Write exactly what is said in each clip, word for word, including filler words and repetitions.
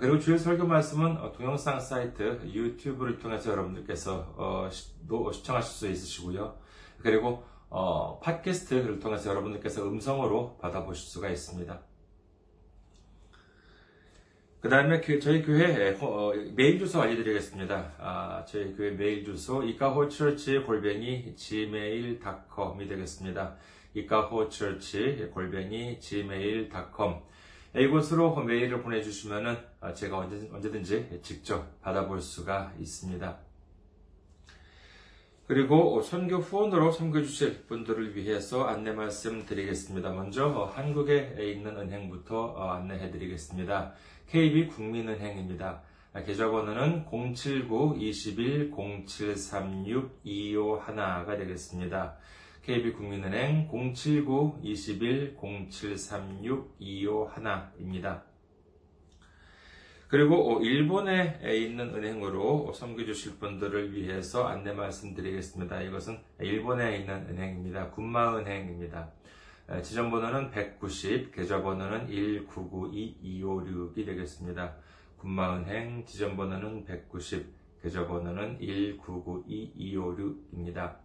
그리고 주일 설교 말씀은 동영상 사이트 유튜브를 통해서 여러분들께서 시청하실 수 있으시고요. 그리고 어, 팟캐스트를 통해서 여러분들께서 음성으로 받아보실 수가 있습니다. 그 다음에 저희 교회 메일 주소 알려드리겠습니다. 아, 저희 교회 메일 주소 아이카호처치 골뱅이 지메일 닷 컴이 되겠습니다. 아이카호처치 골뱅이 지메일 닷 컴 이곳으로 메일을 보내주시면은 제가 언제든지 직접 받아볼 수가 있습니다. 그리고 선교 후원으로 섬겨주실 분들을 위해서 안내 말씀 드리겠습니다. 먼저 한국에 있는 은행부터 안내해 드리겠습니다. 케이비국민은행입니다. 계좌번호는 공칠구 이일 공칠삼육 이오일가 되겠습니다. 케이비국민은행 공칠구 이일 공칠삼육 이오일입니다. 그리고 일본에 있는 은행으로 섬겨주실 분들을 위해서 안내 말씀드리겠습니다. 이것은 일본에 있는 은행입니다. 군마은행입니다. 지점번호는 백구십, 계좌번호는 일구구이이오육이 되겠습니다. 군마은행 지점번호는 백구십, 계좌번호는 일구구이이오육입니다.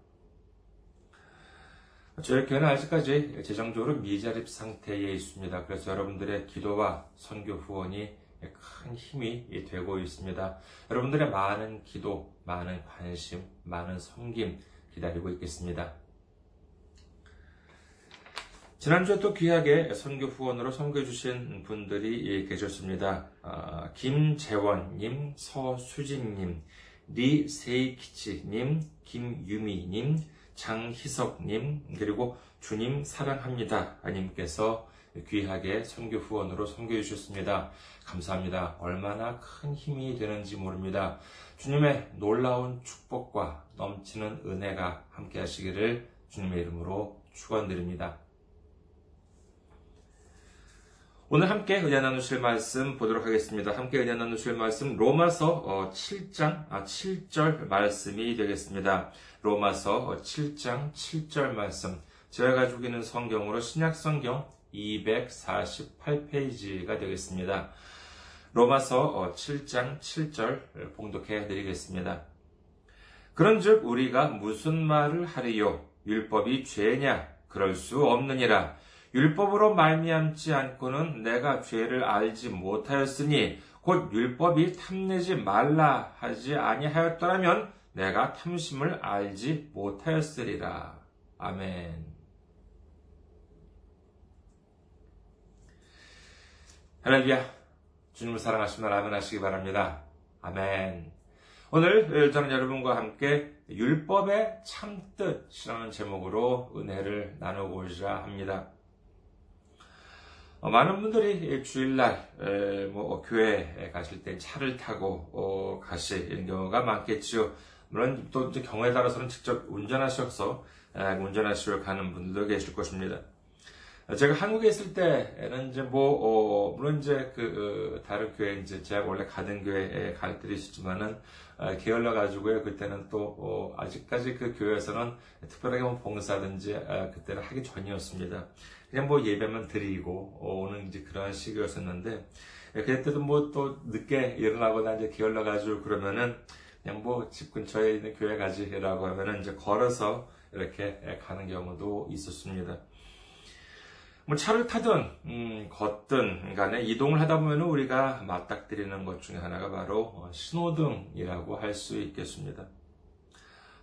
저희 교회는 아직까지 재정적으로 미자립 상태에 있습니다. 그래서 여러분들의 기도와 선교 후원이 큰 힘이 되고 있습니다. 여러분들의 많은 기도, 많은 관심, 많은 섬김 기다리고 있겠습니다. 지난주에 또 귀하게 선교 후원으로 섬겨주신 분들이 계셨습니다. 아, 김재원님, 서수진님, 리세이키치님, 김유미님, 장희석님, 그리고 주님 사랑합니다 님께서 귀하게 선교 후원으로 섬겨 주셨습니다. 감사합니다. 얼마나 큰 힘이 되는지 모릅니다. 주님의 놀라운 축복과 넘치는 은혜가 함께 하시기를 주님의 이름으로 축원드립니다. 오늘 함께 은혜 나누실 말씀 보도록 하겠습니다. 함께 은혜 나누실 말씀 로마서 칠 장 칠 절 말씀이 되겠습니다. 로마서 칠 장 칠 절 말씀. 제가 가지고 있는 성경으로 신약 성경 이백사십팔 페이지가 되겠습니다. 로마서 칠 장 칠 절 봉독해 드리겠습니다. 그런즉 우리가 무슨 말을 하리요? 율법이 죄냐? 그럴 수 없느니라. 율법으로 말미암지 않고는 내가 죄를 알지 못하였으니 곧 율법이 탐내지 말라 하지 아니하였더라면 내가 탐심을 알지 못하였으리라. 아멘. 할렐루야, 주님을 사랑하시면 아멘 하시기 바랍니다. 아멘. 오늘 저는 여러분과 함께 율법의 참뜻이라는 제목으로 은혜를 나누고자 합니다. 많은 분들이 주일날 뭐 교회에 가실 때 차를 타고 가시는 경우가 많겠지요. 물론 또 경우에 따라서는 직접 운전하셔서 운전하시러 가는 분들도 계실 것입니다. 제가 한국에 있을 때는 이제 뭐, 어, 물론 이제 그, 다른 교회, 이제 제가 원래 가던 교회에 갈 때도 있었지만은, 아, 게을러가지고요. 그때는 또, 어, 아직까지 그 교회에서는 특별하게 뭐 봉사든지, 아, 그때는 하기 전이었습니다. 그냥 뭐 예배만 드리고, 어, 오는 이제 그런 시기였었는데, 예, 그때도 뭐 또 늦게 일어나거나 이제 게을러가지고 그러면은, 그냥 뭐 집 근처에 있는 교회 가지라고 하면은 이제 걸어서 이렇게 가는 경우도 있었습니다. 뭐 차를 타든 음, 걷든 간에 이동을 하다 보면 우리가 맞닥뜨리는 것 중에 하나가 바로 신호등이라고 할 수 있겠습니다.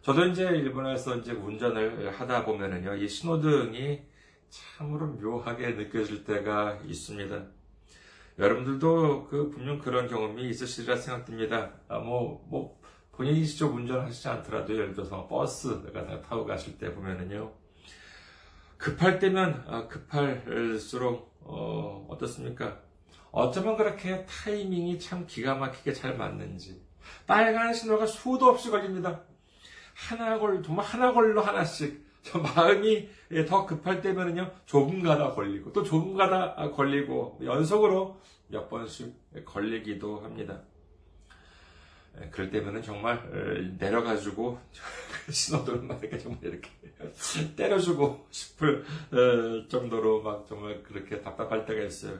저도 이제 일본에서 이제 운전을 하다 보면은요, 이 신호등이 참으로 묘하게 느껴질 때가 있습니다. 여러분들도 그 분명 그런 경험이 있으시리라 생각됩니다. 아, 뭐, 뭐 본인이 직접 운전하시지 않더라도 예를 들어서 버스 같은 거 타고 가실 때 보면은요. 급할 때면 급할수록 어, 어떻습니까? 어쩌면 그렇게 타이밍이 참 기가 막히게 잘 맞는지 빨간 신호가 수도 없이 걸립니다. 하나골, 정말 하나골로 하나씩 마음이 더 급할 때면은요 조금가다 걸리고 또 조금가다 걸리고 연속으로 몇 번씩 걸리기도 합니다. 그럴 때면은 정말 내려가지고 신호들은 막 이렇게 정말 이렇게 때려주고 싶을 정도로 막 정말 그렇게 답답할 때가 있어요.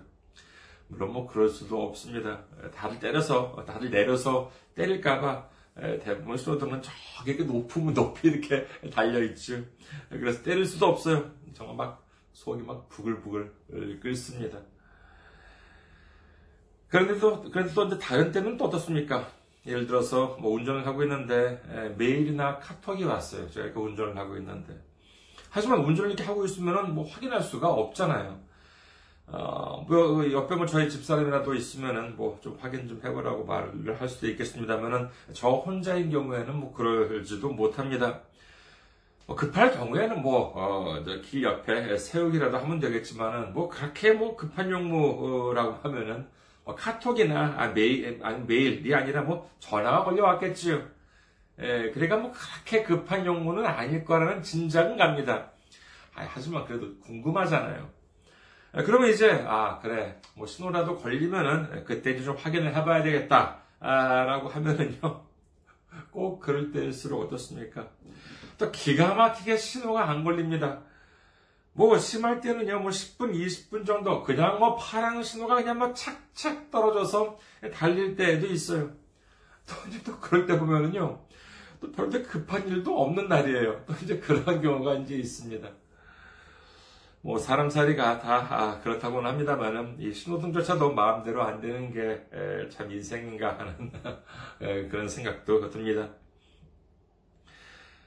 물론 뭐 그럴 수도 없습니다. 다들 때려서 다들 내려서 때릴까봐 대부분 신호들은 저기 이렇게 높으면 높이 이렇게 달려있죠. 그래서 때릴 수도 없어요. 정말 막 속이 막 부글부글 끓습니다. 그런데 또 그런데 또 이제 다른 때는 또 어떻습니까? 예를 들어서 뭐 운전을 하고 있는데 에, 메일이나 카톡이 왔어요. 제가 이렇게 운전을 하고 있는데 하지만 운전을 이렇게 하고 있으면은 뭐 확인할 수가 없잖아요. 어, 뭐 옆에 뭐 저희 집사람이라도 있으면은 뭐 좀 확인 좀 해보라고 말을 할 수도 있겠습니다만은 저 혼자인 경우에는 뭐 그럴지도 못합니다. 뭐 급할 경우에는 뭐 어, 길 옆에 세우기라도 하면 되겠지만은 뭐 그렇게 뭐 급한 용무라고 하면은. 카톡이나 아, 메일, 아니, 메일이 아니라 뭐 전화가 걸려왔겠지요. 예, 그러니까 뭐 그렇게 급한 용무는 아닐 거라는 짐작은 갑니다. 아, 하지만 그래도 궁금하잖아요. 예, 그러면 이제 아 그래 뭐 신호라도 걸리면은 그때 좀 확인을 해봐야 되겠다 아, 라고 하면은요 꼭 그럴 때일수록 어떻습니까? 또 기가 막히게 신호가 안 걸립니다. 뭐, 심할 때는요, 뭐, 십 분, 이십 분 정도, 그냥 뭐, 파란 신호가 그냥 막 착착 떨어져서 달릴 때도 있어요. 또 이제 또 그럴 때 보면은요, 또 별로 급한 일도 없는 날이에요. 또 이제 그런 경우가 이제 있습니다. 뭐, 사람 사리가 다, 아, 그렇다고는 합니다만은, 이 신호등조차도 마음대로 안 되는 게, 에, 참 인생인가 하는, 에, 그런 생각도 듭니다.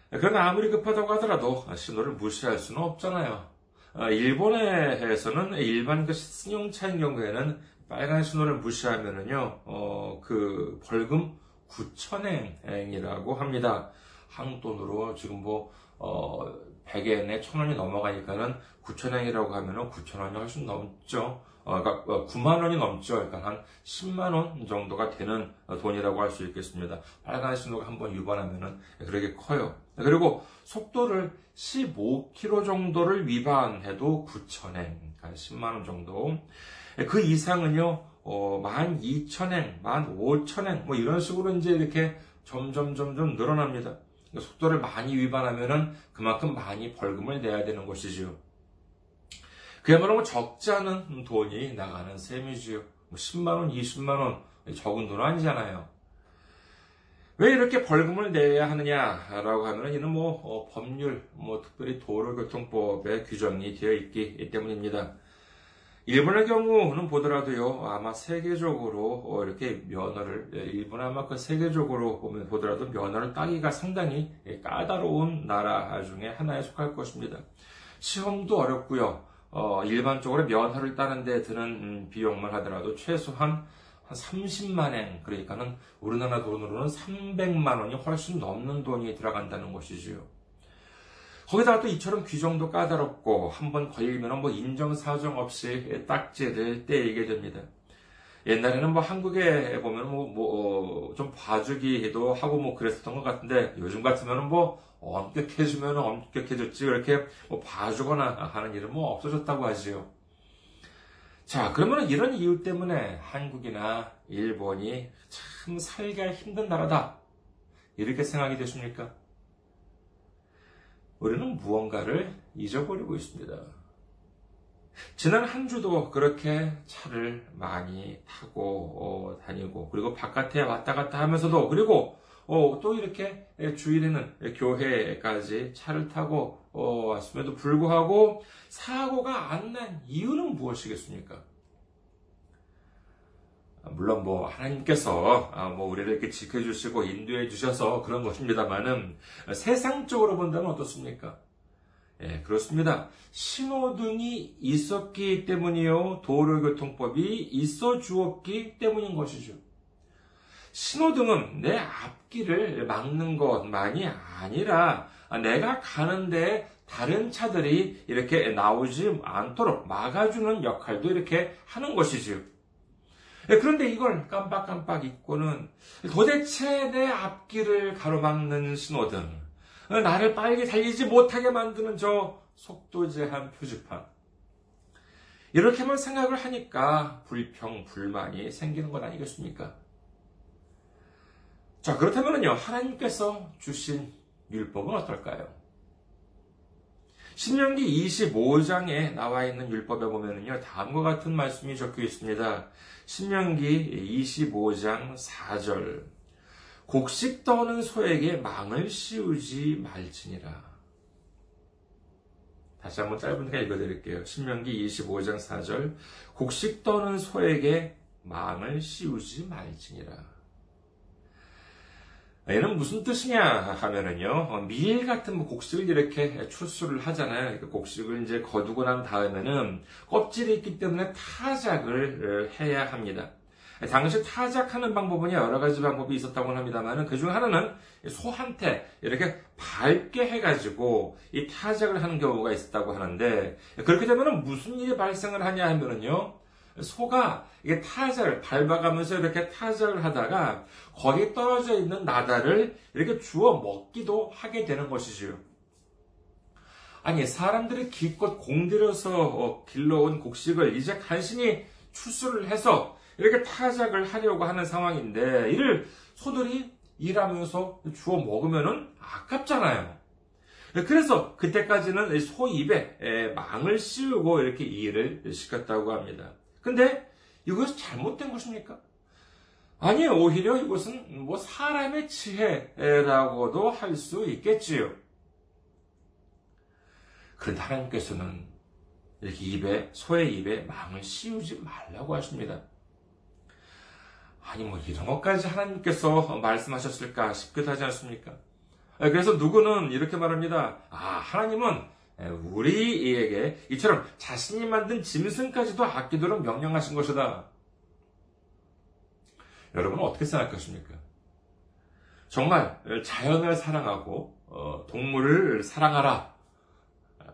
그러나 아무리 급하다고 하더라도 신호를 무시할 수는 없잖아요. 일본에서는 일반 그 승용차인 경우에는 빨간 신호를 무시하면은요, 어, 그 벌금 구천 엔이라고 합니다. 한국 돈으로 지금 뭐, 어, 백 엔에 천 원이 넘어가니까는 구천 엔이라고 하면은 구천 원이 훨씬 넘죠. 어, 그러니까 구만 원이 넘죠. 그러니까 한 십만 원 정도가 되는 돈이라고 할 수 있겠습니다. 빨간 신호가 한번 위반하면은 그렇게 커요. 그리고 속도를 십오 킬로미터 정도를 위반해도 구천 엔, 그러니까 십만 원 정도. 그 이상은요, 어, 만 이천 엔, 만 오천 엔, 뭐 이런 식으로 이제 이렇게 점점 점점 늘어납니다. 속도를 많이 위반하면은 그만큼 많이 벌금을 내야 되는 것이지요. 그야말로 적지 않은 돈이 나가는 셈이지요. 십만 원, 이십만 원 적은 돈 아니잖아요. 왜 이렇게 벌금을 내야 하느냐라고 하면은 이는 뭐 어, 법률, 뭐 특별히 도로교통법에 규정이 되어 있기 때문입니다. 일본의 경우는 보더라도요, 아마 세계적으로 어, 이렇게 면허를, 일본 아마 그 세계적으로 보면 보더라도 면허를 따기가 상당히 까다로운 나라 중에 하나에 속할 것입니다. 시험도 어렵고요. 어, 일반적으로 면허를 따는 데 드는 음, 비용만 하더라도 최소한 한 삼십만 엔, 그러니까는 우리나라 돈으로는 삼백만 원이 훨씬 넘는 돈이 들어간다는 것이지요. 거기다가 또 이처럼 규정도 까다롭고 한번 걸리면 뭐 인정사정 없이 딱지를 떼이게 됩니다. 옛날에는 뭐 한국에 보면 뭐, 뭐, 어, 좀 봐주기도 하고 뭐 그랬었던 것 같은데 요즘 같으면은 뭐 엄격해주면 엄격해졌지 그렇게 뭐 봐주거나 하는 일은 뭐 없어졌다고 하지요. 자, 그러면 이런 이유 때문에 한국이나 일본이 참 살기가 힘든 나라다 이렇게 생각이 되십니까? 우리는 무언가를 잊어버리고 있습니다. 지난 한 주도 그렇게 차를 많이 타고 어, 다니고 그리고 바깥에 왔다 갔다 하면서도 그리고 어, 또 이렇게 주일에는 교회까지 차를 타고 어, 왔음에도 불구하고 사고가 안 난 이유는 무엇이겠습니까? 물론 뭐 하나님께서 뭐 우리를 이렇게 지켜주시고 인도해 주셔서 그런 것입니다만은 세상적으로 본다면 어떻습니까? 예, 그렇습니다. 신호등이 있었기 때문이요, 도로교통법이 있어 주었기 때문인 것이죠. 신호등은 내 앞길을 막는 것만이 아니라 내가 가는데 다른 차들이 이렇게 나오지 않도록 막아주는 역할도 이렇게 하는 것이지요. 그런데 이걸 깜빡깜빡 잊고는 도대체 내 앞길을 가로막는 신호등, 나를 빨리 달리지 못하게 만드는 저 속도 제한 표지판, 이렇게만 생각을 하니까 불평, 불만이 생기는 것 아니겠습니까? 자, 그렇다면요, 하나님께서 주신 율법은 어떨까요? 신명기 이십오 장에 나와 있는 율법에 보면은요, 다음과 같은 말씀이 적혀 있습니다. 신명기 이십오 장 사 절. 곡식 떠는 소에게 망을 씌우지 말지니라. 다시 한번 짧은 게 읽어드릴게요. 신명기 이십오 장 사 절. 곡식 떠는 소에게 망을 씌우지 말지니라. 얘는 무슨 뜻이냐 하면은요, 밀 같은 곡식을 이렇게 추수를 하잖아요. 곡식을 이제 거두고 난 다음에는 껍질이 있기 때문에 타작을 해야 합니다. 당시 타작하는 방법은 여러 가지 방법이 있었다고 합니다만, 그중 하나는 소한테 이렇게 밟게 해가지고 이 타작을 하는 경우가 있었다고 하는데, 그렇게 되면은 무슨 일이 발생을 하냐 하면은요, 소가 이게 타자를 밟아가면서 이렇게 타자를 하다가 거기 떨어져 있는 나다를 이렇게 주워 먹기도 하게 되는 것이지요. 아니, 사람들이 기껏 공들여서 길러온 곡식을 이제 간신히 추수를 해서 이렇게 타작을 하려고 하는 상황인데, 이를 소들이 일하면서 주워 먹으면은 아깝잖아요. 그래서 그때까지는 소 입에 망을 씌우고 이렇게 일을 시켰다고 합니다. 근데 이것이 잘못된 것입니까? 아니, 오히려 이것은 뭐 사람의 지혜라고도 할 수 있겠지요. 그런데 하나님께서는 이렇게 입에, 소의 입에 망을 씌우지 말라고 하십니다. 아니, 뭐 이런 것까지 하나님께서 말씀하셨을까 싶기도 하지 않습니까? 그래서 누구는 이렇게 말합니다. 아, 하나님은 우리에게 이처럼 자신이 만든 짐승까지도 아끼도록 명령하신 것이다. 여러분은 어떻게 생각하십니까? 정말 자연을 사랑하고 어, 동물을 사랑하라.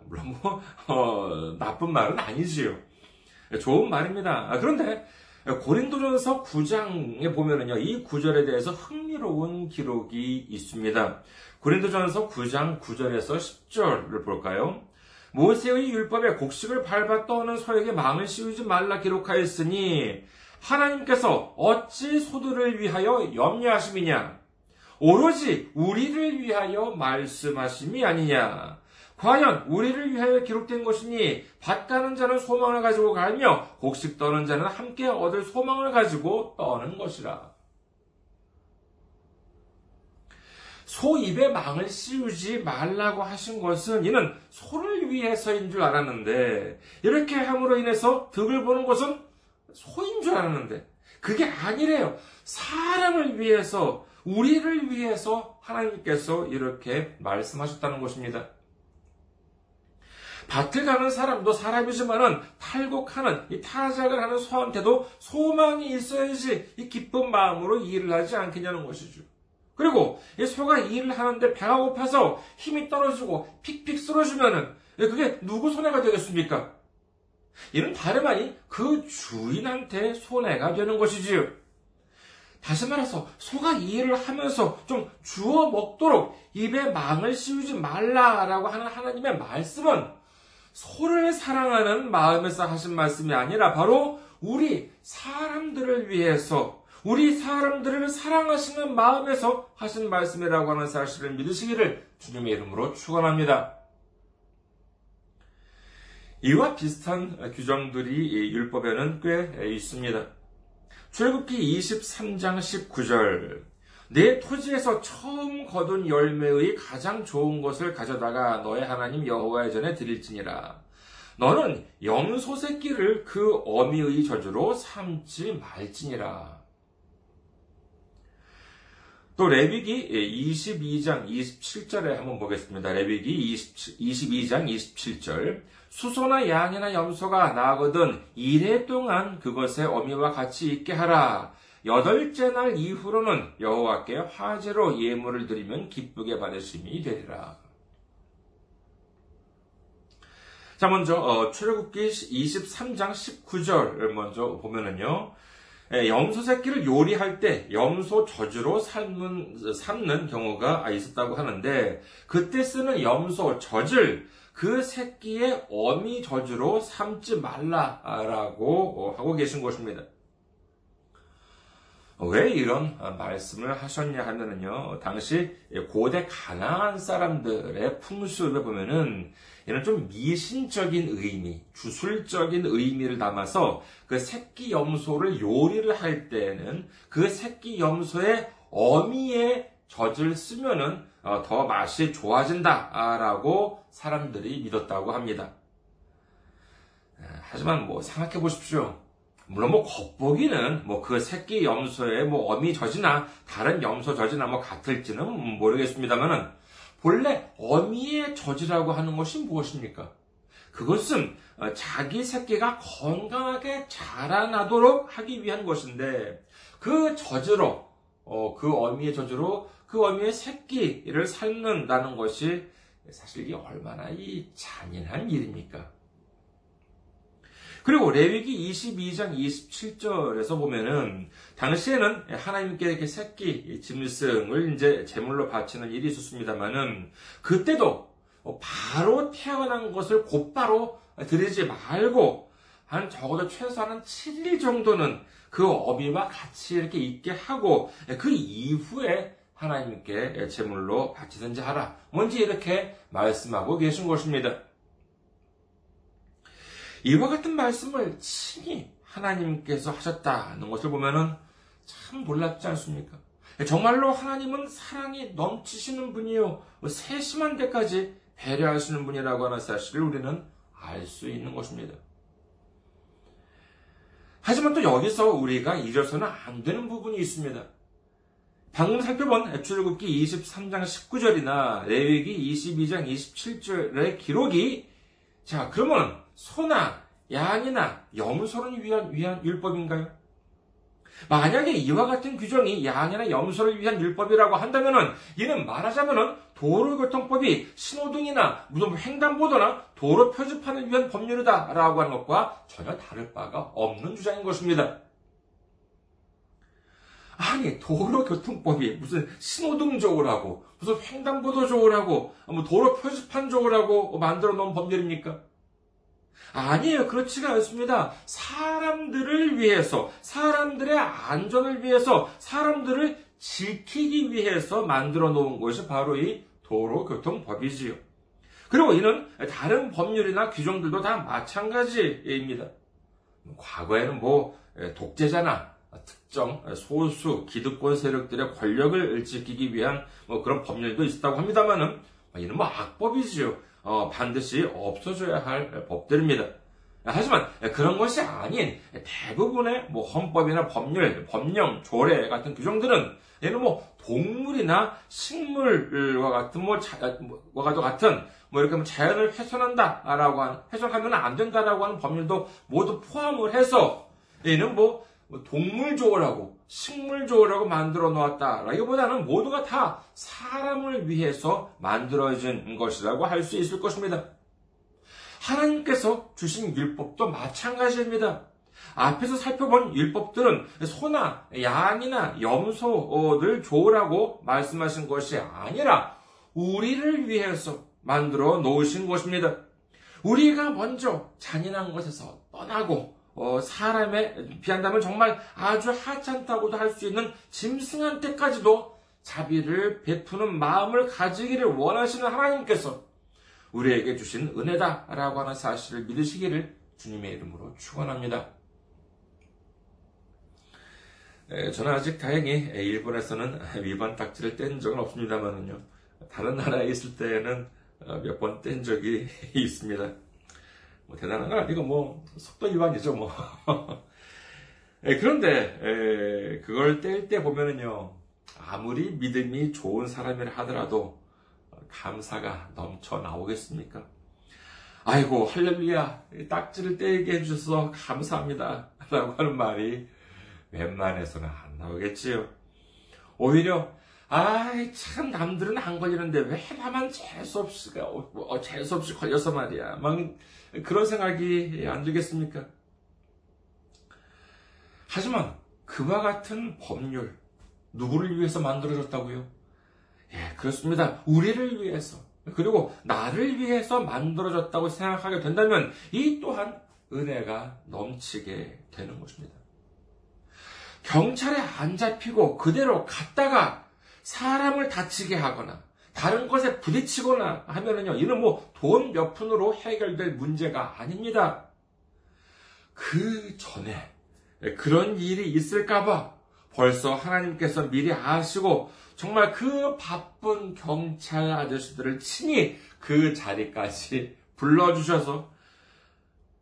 물론 뭐 어, 나쁜 말은 아니지요. 좋은 말입니다. 그런데 고린도전서 구 장에 보면은요, 이 구절에 대해서 흥미로운 기록이 있습니다. 고린도전서 구 장 구 절에서 십 절을 볼까요? 모세의 율법에 곡식을 밟아 떠는 소에게 망을 씌우지 말라 기록하였으니 하나님께서 어찌 소들을 위하여 염려하심이냐? 오로지 우리를 위하여 말씀하심이 아니냐? 과연 우리를 위하여 기록된 것이니 밭 가는 자는 소망을 가지고 가며 곡식 떠는 자는 함께 얻을 소망을 가지고 떠는 것이라. 소 입에 망을 씌우지 말라고 하신 것은 이는 소를 위해서인 줄 알았는데, 이렇게 함으로 인해서 득을 보는 것은 소인 줄 알았는데 그게 아니래요. 사람을 위해서, 우리를 위해서 하나님께서 이렇게 말씀하셨다는 것입니다. 밭을 가는 사람도 사람이지만은 탈곡하는 이 타작을 하는 소한테도 소망이 있어야지 이 기쁜 마음으로 일을 하지 않겠냐는 것이죠. 그리고 이 소가 일을 하는데 배가 고파서 힘이 떨어지고 픽픽 쓰러지면은 그게 누구 손해가 되겠습니까? 이는 다름 아닌 그 주인한테 손해가 되는 것이지요. 다시 말해서 소가 이 일을 하면서 좀 주워 먹도록 입에 망을 씌우지 말라라고 하는 하나님의 말씀은 소를 사랑하는 마음에서 하신 말씀이 아니라 바로 우리 사람들을 위해서, 우리 사람들을 사랑하시는 마음에서 하신 말씀이라고 하는 사실을 믿으시기를 주님의 이름으로 축원합니다. 이와 비슷한 규정들이 율법에는 꽤 있습니다. 출애굽기 이십삼 장 십구 절. 내 토지에서 처음 거둔 열매의 가장 좋은 것을 가져다가 너의 하나님 여호와의 전에 드릴지니라. 너는 염소 새끼를 그 어미의 젖으로 삼지 말지니라. 또 레위기 이십이 장 이십칠 절에 한번 보겠습니다. 레위기 이십이 장 이십칠 절. 수소나 양이나 염소가 나거든 이레 동안 그것의 어미와 같이 있게 하라. 여덟째 날 이후로는 여호와께 화제로 예물을 드리면 기쁘게 받으심이 되리라. 자, 먼저 어, 출애굽기 이십삼 장 십구 절 먼저 보면은요, 염소새끼를 요리할 때 염소 젖으로 삶은, 삶는 경우가 있었다고 하는데, 그때 쓰는 염소 젖을 그 새끼의 어미 젖으로 삶지 말라라고 하고 계신 것입니다. 왜 이런 말씀을 하셨냐 하면은요, 당시 고대 가나안 사람들의 풍습을 보면은 이런 좀 미신적인 의미, 주술적인 의미를 담아서 그 새끼 염소를 요리를 할 때는 그 새끼 염소의 어미의 젖을 쓰면은 더 맛이 좋아진다라고 사람들이 믿었다고 합니다. 하지만 뭐 생각해 보십시오. 물론 뭐 겉보기는 뭐 그 새끼 염소의 뭐 어미 젖이나 다른 염소 젖이나 뭐 같을지는 모르겠습니다만은 본래 어미의 젖이라고 하는 것이 무엇입니까? 그것은 자기 새끼가 건강하게 자라나도록 하기 위한 것인데, 그 젖으로 어, 그 어미의 젖으로 그 어미의 새끼를 삶는다는 것이 사실 이게 얼마나 이 잔인한 일입니까? 그리고 레위기 이십이 장 이십칠 절에서 보면은, 당시에는 하나님께 이렇게 새끼 짐승을 이제 제물로 바치는 일이 있었습니다만은, 그때도 바로 태어난 것을 곧바로 드리지 말고, 한 적어도 최소한 한 칠 일 정도는 그 어미와 같이 이렇게 있게 하고, 그 이후에 하나님께 제물로 바치든지 하라. 뭔지 이렇게 말씀하고 계신 것입니다. 이와 같은 말씀을 친히 하나님께서 하셨다는 것을 보면은 참 놀랍지 않습니까? 정말로 하나님은 사랑이 넘치시는 분이요, 세심한 데까지 배려하시는 분이라고 하는 사실을 우리는 알 수 있는 것입니다. 하지만 또 여기서 우리가 잊어서는 안 되는 부분이 있습니다. 방금 살펴본 출애굽기 이십삼 장 십구 절이나 레위기 이십이 장 이십칠 절의 기록이, 자, 그러면 소나 양이나 염소를 위한, 위한 율법인가요? 만약에 이와 같은 규정이 양이나 염소를 위한 율법이라고 한다면은, 이는 말하자면은 도로교통법이 신호등이나 무슨 횡단보도나 도로 표지판을 위한 법률이다라고 하는 것과 전혀 다를 바가 없는 주장인 것입니다. 아니, 도로교통법이 무슨 신호등 조으라고, 무슨 횡단보도 조으라고, 뭐 도로 표지판 조으라고 만들어 놓은 법률입니까? 아니에요. 그렇지가 않습니다. 사람들을 위해서, 사람들의 안전을 위해서, 사람들을 지키기 위해서 만들어 놓은 것이 바로 이 도로교통법이지요. 그리고 이는 다른 법률이나 규정들도 다 마찬가지입니다. 과거에는 뭐 독재자나 특정 소수 기득권 세력들의 권력을 지키기 위한 뭐 그런 법률도 있었다고 합니다만은, 이는 뭐 악법이지요. 어, 반드시 없어져야 할 법들입니다. 하지만 그런 것이 아닌 대부분의 뭐 헌법이나 법률, 법령, 조례 같은 규정들은, 얘는 뭐 동물이나 식물과 같은 뭐 자과도 같은 뭐 이렇게 자연을 훼손한다라고 하는, 훼손하면 안 된다라고 하는 법률도 모두 포함을 해서 얘는 뭐 동물 조어라고, 식물 조어라고 만들어 놓았다라기보다는 모두가 다 사람을 위해서 만들어진 것이라고 할 수 있을 것입니다. 하나님께서 주신 율법도 마찬가지입니다. 앞에서 살펴본 율법들은 소나 양이나 염소를 조으라고 말씀하신 것이 아니라 우리를 위해서 만들어 놓으신 것입니다. 우리가 먼저 잔인한 것에서 떠나고, 어, 사람에 비한다면 정말 아주 하찮다고도 할 수 있는 짐승한테까지도 자비를 베푸는 마음을 가지기를 원하시는 하나님께서 우리에게 주신 은혜다라고 하는 사실을 믿으시기를 주님의 이름으로 축원합니다. 예, 저는 아직 다행히 일본에서는 위반 딱지를 뗀 적은 없습니다만은요, 다른 나라에 있을 때는 몇 번 뗀 적이 있습니다. 뭐 대단한 건 아니고 뭐 속도 위반이죠 뭐. 에, 그런데 에, 그걸 뗄 때 보면은요, 아무리 믿음이 좋은 사람이라 하더라도 감사가 넘쳐 나오겠습니까? 아이고 할렐루야, 딱지를 떼게 해주셔서 감사합니다 라고 하는 말이 웬만해서는 안 나오겠지요. 오히려 아이 참 남들은 안 걸리는데 왜 나만 재수없이, 어, 재수없이 걸려서 말이야, 막 그런 생각이 안 들겠습니까? 하지만 그와 같은 법률, 누구를 위해서 만들어졌다고요? 예, 그렇습니다. 우리를 위해서, 그리고 나를 위해서 만들어졌다고 생각하게 된다면 이 또한 은혜가 넘치게 되는 것입니다. 경찰에 안 잡히고 그대로 갔다가 사람을 다치게 하거나 다른 것에 부딪히거나 하면은요, 이는 뭐 돈 몇 푼으로 해결될 문제가 아닙니다. 그 전에 그런 일이 있을까봐 벌써 하나님께서 미리 아시고 정말 그 바쁜 경찰 아저씨들을 친히 그 자리까지 불러주셔서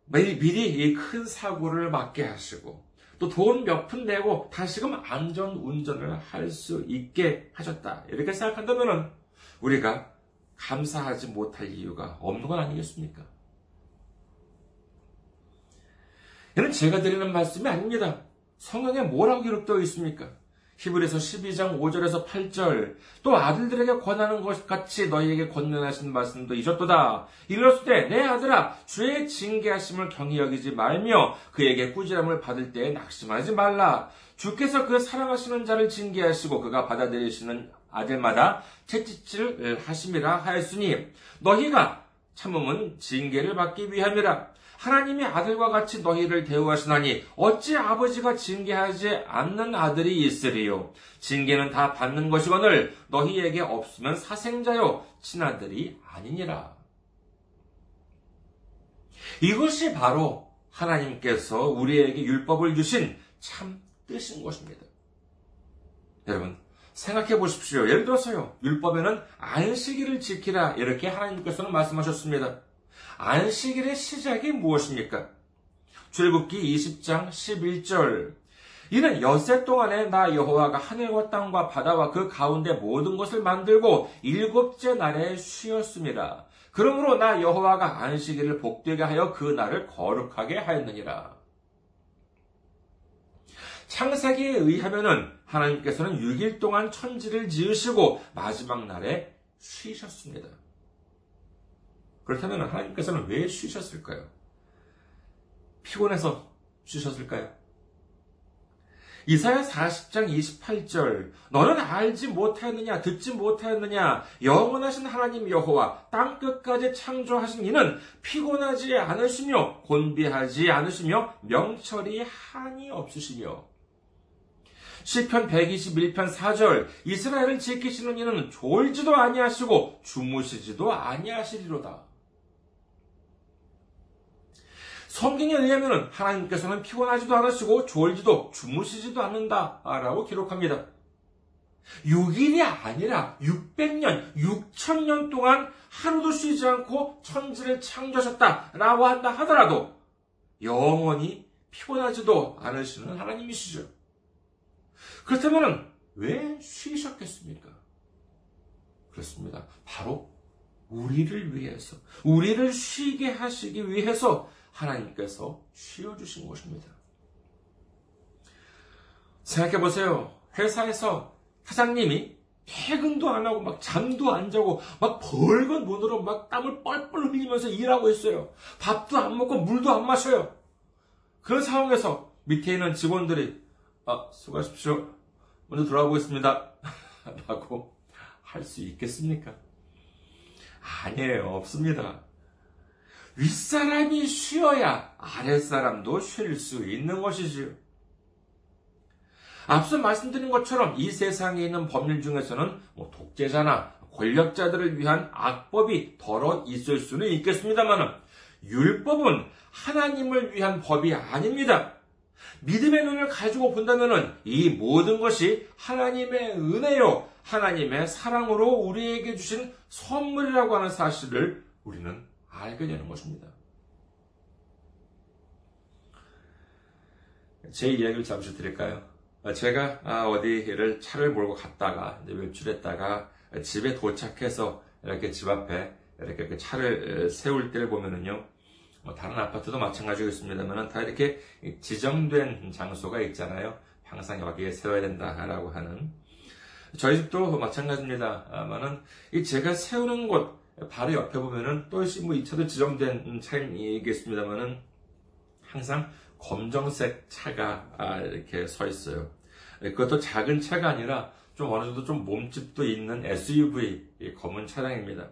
미리 이 큰 사고를 막게 하시고 또 돈 몇 푼 내고 다시금 안전 운전을 할 수 있게 하셨다. 이렇게 생각한다면 우리가 감사하지 못할 이유가 없는 건 아니겠습니까? 이는 제가 드리는 말씀이 아닙니다. 성경에 뭐라고 기록되어 있습니까? 히브리서 십이 장 오 절에서 팔 절, 또 아들들에게 권하는 것 같이 너희에게 권면하신 말씀도 잊었도다. 이르렀을 때 내 아들아 주의 징계하심을 경히 여기지 말며 그에게 꾸지람을 받을 때에 낙심하지 말라. 주께서 그 사랑하시는 자를 징계하시고 그가 받아들이시는 아들마다 채찍질을 하심이라 하였으니 너희가 참음은 징계를 받기 위함이라. 하나님이 아들과 같이 너희를 대우하시나니 어찌 아버지가 징계하지 않는 아들이 있으리요. 징계는 다 받는 것이거늘 너희에게 없으면 사생자요 친아들이 아니니라. 이것이 바로 하나님께서 우리에게 율법을 주신 참 뜻인 것입니다. 여러분 생각해 보십시오. 예를 들어서요, 율법에는 안식일을 지키라 이렇게 하나님께서는 말씀하셨습니다. 안식일의 시작이 무엇입니까? 출애굽기 이십 장 십일 절, 이는 엿새 동안에 나 여호와가 하늘과 땅과 바다와 그 가운데 모든 것을 만들고 일곱째 날에 쉬었음이라. 그러므로 나 여호와가 안식일을 복되게 하여 그 날을 거룩하게 하였느니라. 창세기에 의하면은 하나님께서는 육 일 동안 천지를 지으시고 마지막 날에 쉬셨습니다. 그렇다면 하나님께서는 왜 쉬셨을까요? 피곤해서 쉬셨을까요? 이사야 사십 장 이십팔 절, 너는 알지 못하였느냐 듣지 못하였느냐 영원하신 하나님 여호와 땅끝까지 창조하신 이는 피곤하지 않으시며 곤비하지 않으시며 명철이 한이 없으시며. 시편 백이십일 편 사 절, 이스라엘을 지키시는 이는 졸지도 아니하시고 주무시지도 아니하시리로다. 성경에 의하면 하나님께서는 피곤하지도 않으시고 졸지도 주무시지도 않는다라고 기록합니다. 육 일이 아니라 육백 년, 육천 년 동안 하루도 쉬지 않고 천지를 창조하셨다라고 한다 하더라도 영원히 피곤하지도 않으시는 하나님이시죠. 그렇다면 왜 쉬셨겠습니까? 그렇습니다. 바로 우리를 위해서, 우리를 쉬게 하시기 위해서 하나님께서 쉬어주신 것입니다. 생각해보세요. 회사에서 사장님이 퇴근도 안 하고 막 잠도 안 자고 막 벌건 눈으로 막 땀을 뻘뻘 흘리면서 일하고 있어요. 밥도 안 먹고 물도 안 마셔요. 그런 상황에서 밑에 있는 직원들이 아, 수고하십시오. 먼저 돌아가 보겠습니다. 라고 할 수 있겠습니까? 아니에요. 없습니다. 윗사람이 쉬어야 아랫사람도 쉴 수 있는 것이지요. 앞서 말씀드린 것처럼 이 세상에 있는 법률 중에서는 뭐 독재자나 권력자들을 위한 악법이 덜어 있을 수는 있겠습니다만 율법은 하나님을 위한 법이 아닙니다. 믿음의 눈을 가지고 본다면 이 모든 것이 하나님의 은혜요, 하나님의 사랑으로 우리에게 주신 선물이라고 하는 사실을 우리는 알게 되는 것입니다. 제 이야기를 잠시 드릴까요? 제가 어디를 차를 몰고 갔다가 외출했다가 집에 도착해서 이렇게 집 앞에 이렇게 차를 세울 때를 보면은요, 뭐 다른 아파트도 마찬가지겠습니다만 다 이렇게 지정된 장소가 있잖아요. 항상 여기에 세워야 된다라고 하는. 저희 집도 마찬가지입니다만은 이 제가 세우는 곳 바로 옆에 보면은 또 뭐 이 차도 지정된 차이겠습니다만은 항상 검정색 차가 이렇게 서 있어요. 그것도 작은 차가 아니라 좀 어느 정도 좀 몸집도 있는 에스유브이, 검은 차량입니다.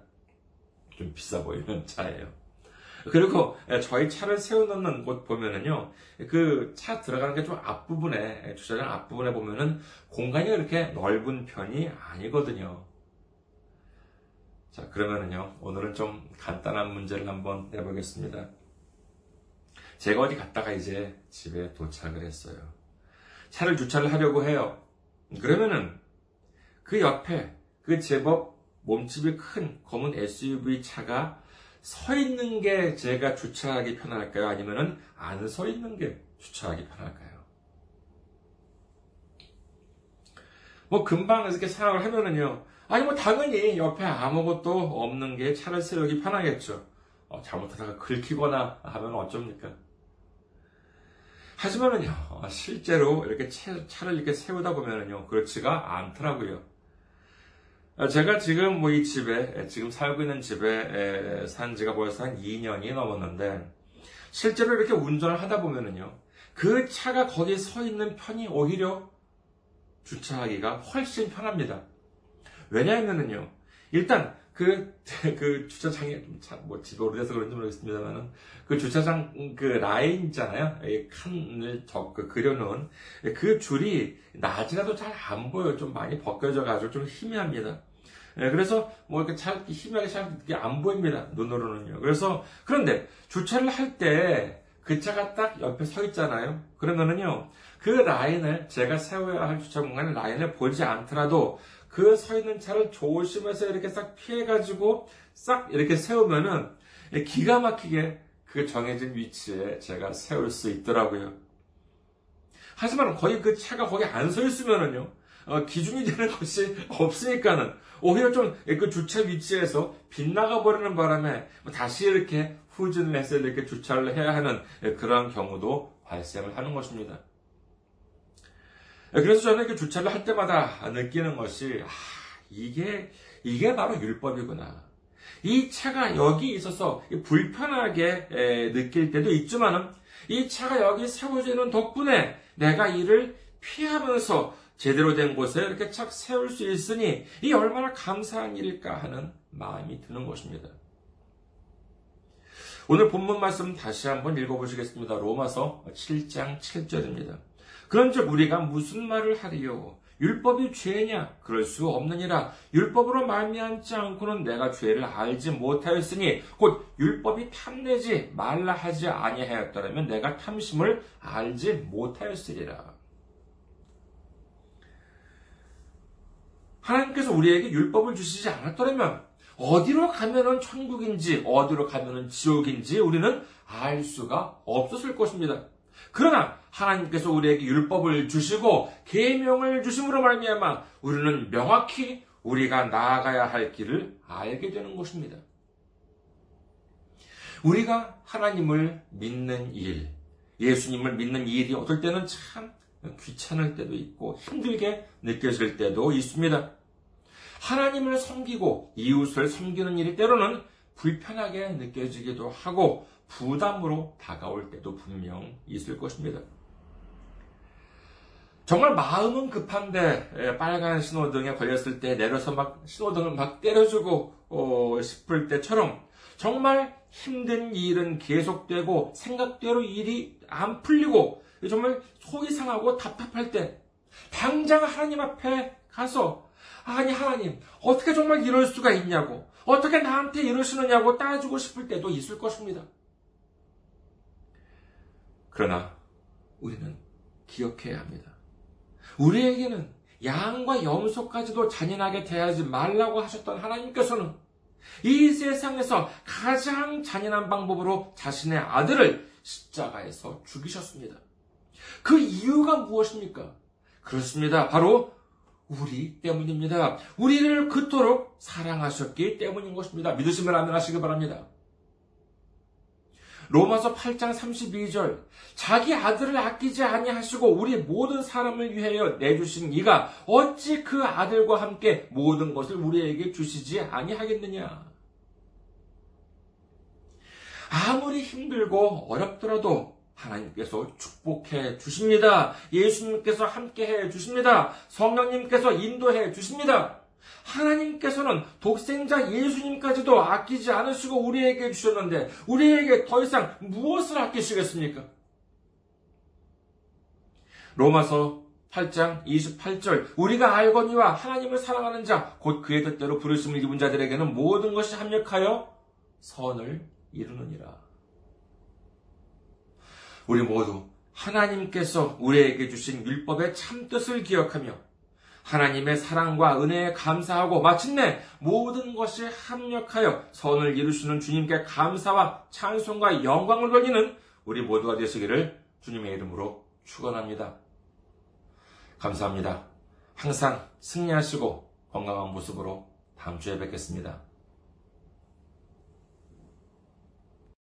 좀 비싸 보이는 차예요. 그리고 저희 차를 세워놓는 곳 보면은요, 그 차 들어가는 게 좀 앞부분에, 주차장 앞부분에 보면은 공간이 그렇게 넓은 편이 아니거든요. 자, 그러면은요, 오늘은 좀 간단한 문제를 한번 내보겠습니다. 제가 어디 갔다가 이제 집에 도착을 했어요. 차를 주차를 하려고 해요. 그러면은 그 옆에 그 제법 몸집이 큰 검은 에스유브이 차가 서 있는 게 제가 주차하기 편할까요? 아니면은 안 서 있는 게 주차하기 편할까요? 뭐 금방 이렇게 생각을 하면은요, 아니 뭐 당연히 옆에 아무것도 없는 게 차를 세우기 편하겠죠. 어, 잘못하다가 긁히거나 하면 어쩝니까? 하지만은요, 실제로 이렇게 차를 이렇게 세우다 보면은요, 그렇지가 않더라고요. 제가 지금 뭐 이 집에, 지금 살고 있는 집에 산 지가 벌써 한 이 년이 넘었는데, 실제로 이렇게 운전을 하다 보면은요, 그 차가 거기 서 있는 편이 오히려 주차하기가 훨씬 편합니다. 왜냐하면은요, 일단 그, 그 주차장에, 뭐 집에 오래돼서 그런지 모르겠습니다만은, 그 주차장 그 라인 있잖아요. 이 칸을 적, 그 그려놓은 그 줄이 낮이라도 잘 안 보여요. 좀 많이 벗겨져가지고 좀 희미합니다. 예, 그래서 뭐 이렇게 잘, 희미하게 잘 안 보입니다. 눈으로는요. 그래서, 그런데 주차를 할 때 그 차가 딱 옆에 서 있잖아요. 그러면은요, 그 라인을, 제가 세워야 할 주차 공간의 라인을 보지 않더라도, 그 서 있는 차를 조심해서 이렇게 싹 피해가지고 싹 이렇게 세우면은 기가 막히게 그 정해진 위치에 제가 세울 수 있더라고요. 하지만 거의 그 차가 거기 안 서 있으면은요, 어, 기준이 되는 것이 없으니까는 오히려 좀 그 주차 위치에서 빗나가 버리는 바람에 다시 이렇게 후진을 해서 이렇게 주차를 해야 하는 그러한 경우도 발생을 하는 것입니다. 그래서 저는 이렇게 주차를 할 때마다 느끼는 것이, 아, 이게, 이게 바로 율법이구나. 이 차가 여기 있어서 불편하게 에, 느낄 때도 있지만은, 이 차가 여기 세워져 있는 덕분에 내가 이를 피하면서 제대로 된 곳에 이렇게 착 세울 수 있으니, 이 얼마나 감사한 일일까 하는 마음이 드는 것입니다. 오늘 본문 말씀 다시 한번 읽어보시겠습니다. 로마서 칠 장 칠 절입니다. 그런즉 우리가 무슨 말을 하리요? 율법이 죄냐? 그럴 수 없느니라. 율법으로 말미암지 않고는 내가 죄를 알지 못하였으니 곧 율법이 탐내지 말라 하지 아니하였더라면 내가 탐심을 알지 못하였으리라. 하나님께서 우리에게 율법을 주시지 않았더라면 어디로 가면은 천국인지 어디로 가면은 지옥인지 우리는 알 수가 없었을 것입니다. 그러나 하나님께서 우리에게 율법을 주시고 계명을 주심으로 말미암아 우리는 명확히 우리가 나아가야 할 길을 알게 되는 것입니다. 우리가 하나님을 믿는 일, 예수님을 믿는 일이 어떨 때는 참 귀찮을 때도 있고 힘들게 느껴질 때도 있습니다. 하나님을 섬기고 이웃을 섬기는 일이 때로는 불편하게 느껴지기도 하고 부담으로 다가올 때도 분명 있을 것입니다. 정말 마음은 급한데 빨간 신호등에 걸렸을 때 내려서 막 신호등을 막 때려주고 어, 싶을 때처럼 정말 힘든 일은 계속되고 생각대로 일이 안 풀리고 정말 속이 상하고 답답할 때 당장 하나님 앞에 가서 아니 하나님 어떻게 정말 이럴 수가 있냐고 어떻게 나한테 이러시느냐고 따지고 싶을 때도 있을 것입니다. 그러나 우리는 기억해야 합니다. 우리에게는 양과 염소까지도 잔인하게 대하지 말라고 하셨던 하나님께서는 이 세상에서 가장 잔인한 방법으로 자신의 아들을 십자가에서 죽이셨습니다. 그 이유가 무엇입니까? 그렇습니다. 바로 우리 때문입니다. 우리를 그토록 사랑하셨기 때문인 것입니다. 믿으시면 아멘하시기 바랍니다. 로마서 팔 장 삼십이 절 자기 아들을 아끼지 아니하시고 우리 모든 사람을 위하여 내주신 이가 어찌 그 아들과 함께 모든 것을 우리에게 주시지 아니하겠느냐. 아무리 힘들고 어렵더라도 하나님께서 축복해 주십니다. 예수님께서 함께해 주십니다. 성령님께서 인도해 주십니다. 하나님께서는 독생자 예수님까지도 아끼지 않으시고 우리에게 주셨는데 우리에게 더 이상 무엇을 아끼시겠습니까? 로마서 팔 장 이십팔 절 우리가 알거니와 하나님을 사랑하는 자 곧 그의 뜻대로 부르심을 입은 자들에게는 모든 것이 합력하여 선을 이루느니라. 우리 모두 하나님께서 우리에게 주신 율법의 참뜻을 기억하며 하나님의 사랑과 은혜에 감사하고 마침내 모든 것이 합력하여 선을 이루시는 주님께 감사와 찬송과 영광을 돌리는 우리 모두가 되시기를 주님의 이름으로 축원합니다. 감사합니다. 항상 승리하시고 건강한 모습으로 다음 주에 뵙겠습니다.